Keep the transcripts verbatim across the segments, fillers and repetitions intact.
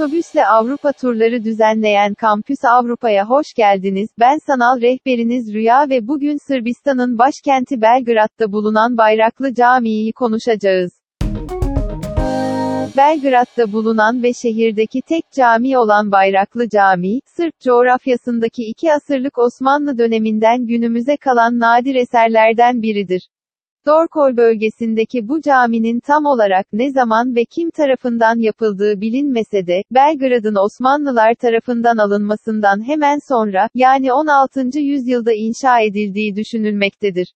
Otobüsle Avrupa turları düzenleyen Kampüs Avrupa'ya hoş geldiniz. Ben sanal rehberiniz Rüya ve bugün Sırbistan'ın başkenti Belgrad'da bulunan Bayraklı Camii'yi konuşacağız. Belgrad'da bulunan ve şehirdeki tek cami olan Bayraklı Camii, Sırp coğrafyasındaki iki asırlık Osmanlı döneminden günümüze kalan nadir eserlerden biridir. Dorkol bölgesindeki bu caminin tam olarak ne zaman ve kim tarafından yapıldığı bilinmese de, Belgrad'ın Osmanlılar tarafından alınmasından hemen sonra, yani on altıncı yüzyılda inşa edildiği düşünülmektedir.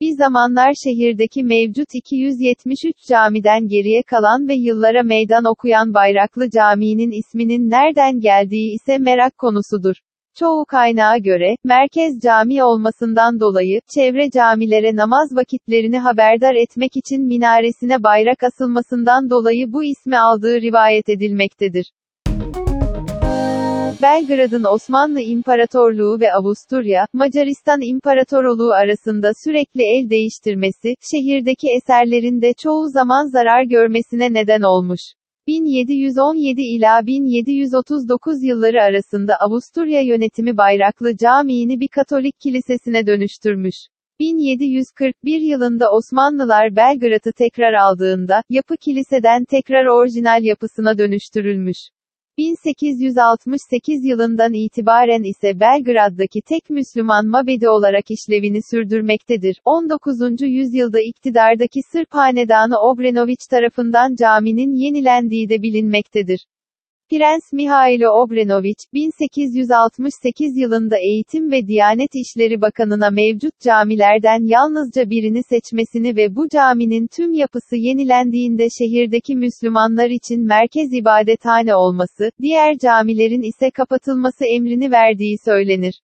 Bir zamanlar şehirdeki mevcut iki yüz yetmiş üç camiden geriye kalan ve yıllara meydan okuyan Bayraklı Camii'nin isminin nereden geldiği ise merak konusudur. Çoğu kaynağa göre, merkez cami olmasından dolayı, çevre camilere namaz vakitlerini haberdar etmek için minaresine bayrak asılmasından dolayı bu ismi aldığı rivayet edilmektedir. Belgrad'ın Osmanlı İmparatorluğu ve Avusturya, Macaristan İmparatorluğu arasında sürekli el değiştirmesi, şehirdeki eserlerin de çoğu zaman zarar görmesine neden olmuş. bin yedi yüz on yedi ila bin yedi yüz otuz dokuz yılları arasında Avusturya yönetimi Bayraklı Camii'ni bir Katolik kilisesine dönüştürmüş. bin yedi yüz kırk bir yılında Osmanlılar Belgrad'ı tekrar aldığında, yapı kiliseden tekrar orijinal yapısına dönüştürülmüş. bin sekiz yüz altmış sekiz yılından itibaren ise Belgrad'daki tek Müslüman mabedi olarak işlevini sürdürmektedir. on dokuzuncu yüzyılda iktidardaki Sırp hanedanı Obrenović tarafından caminin yenilendiği de bilinmektedir. Prens Mihailo Obrenović, bin sekiz yüz altmış sekiz yılında Eğitim ve Diyanet İşleri Bakanı'na mevcut camilerden yalnızca birini seçmesini ve bu caminin tüm yapısı yenilendiğinde şehirdeki Müslümanlar için merkez ibadethane olması, diğer camilerin ise kapatılması emrini verdiği söylenir.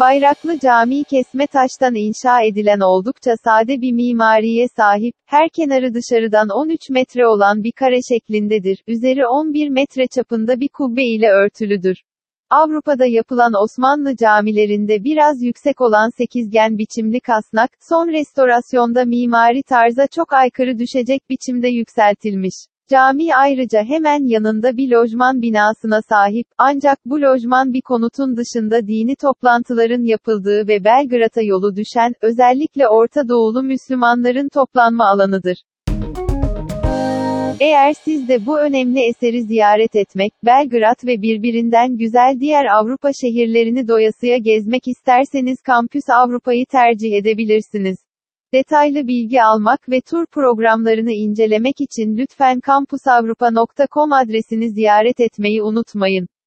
Bayraklı Camii kesme taştan inşa edilen oldukça sade bir mimariye sahip, her kenarı dışarıdan on üç metre olan bir kare şeklindedir, üzeri on bir metre çapında bir kubbe ile örtülüdür. Avrupa'da yapılan Osmanlı camilerinde biraz yüksek olan sekizgen biçimli kasnak, son restorasyonda mimari tarza çok aykırı düşecek biçimde yükseltilmiş. Cami ayrıca hemen yanında bir lojman binasına sahip, ancak bu lojman bir konutun dışında dini toplantıların yapıldığı ve Belgrad'a yolu düşen, özellikle Orta Doğulu Müslümanların toplanma alanıdır. Eğer siz de bu önemli eseri ziyaret etmek, Belgrad ve birbirinden güzel diğer Avrupa şehirlerini doyasıya gezmek isterseniz Kampüs Avrupa'yı tercih edebilirsiniz. Detaylı bilgi almak ve tur programlarını incelemek için lütfen kampus avrupa nokta com adresini ziyaret etmeyi unutmayın.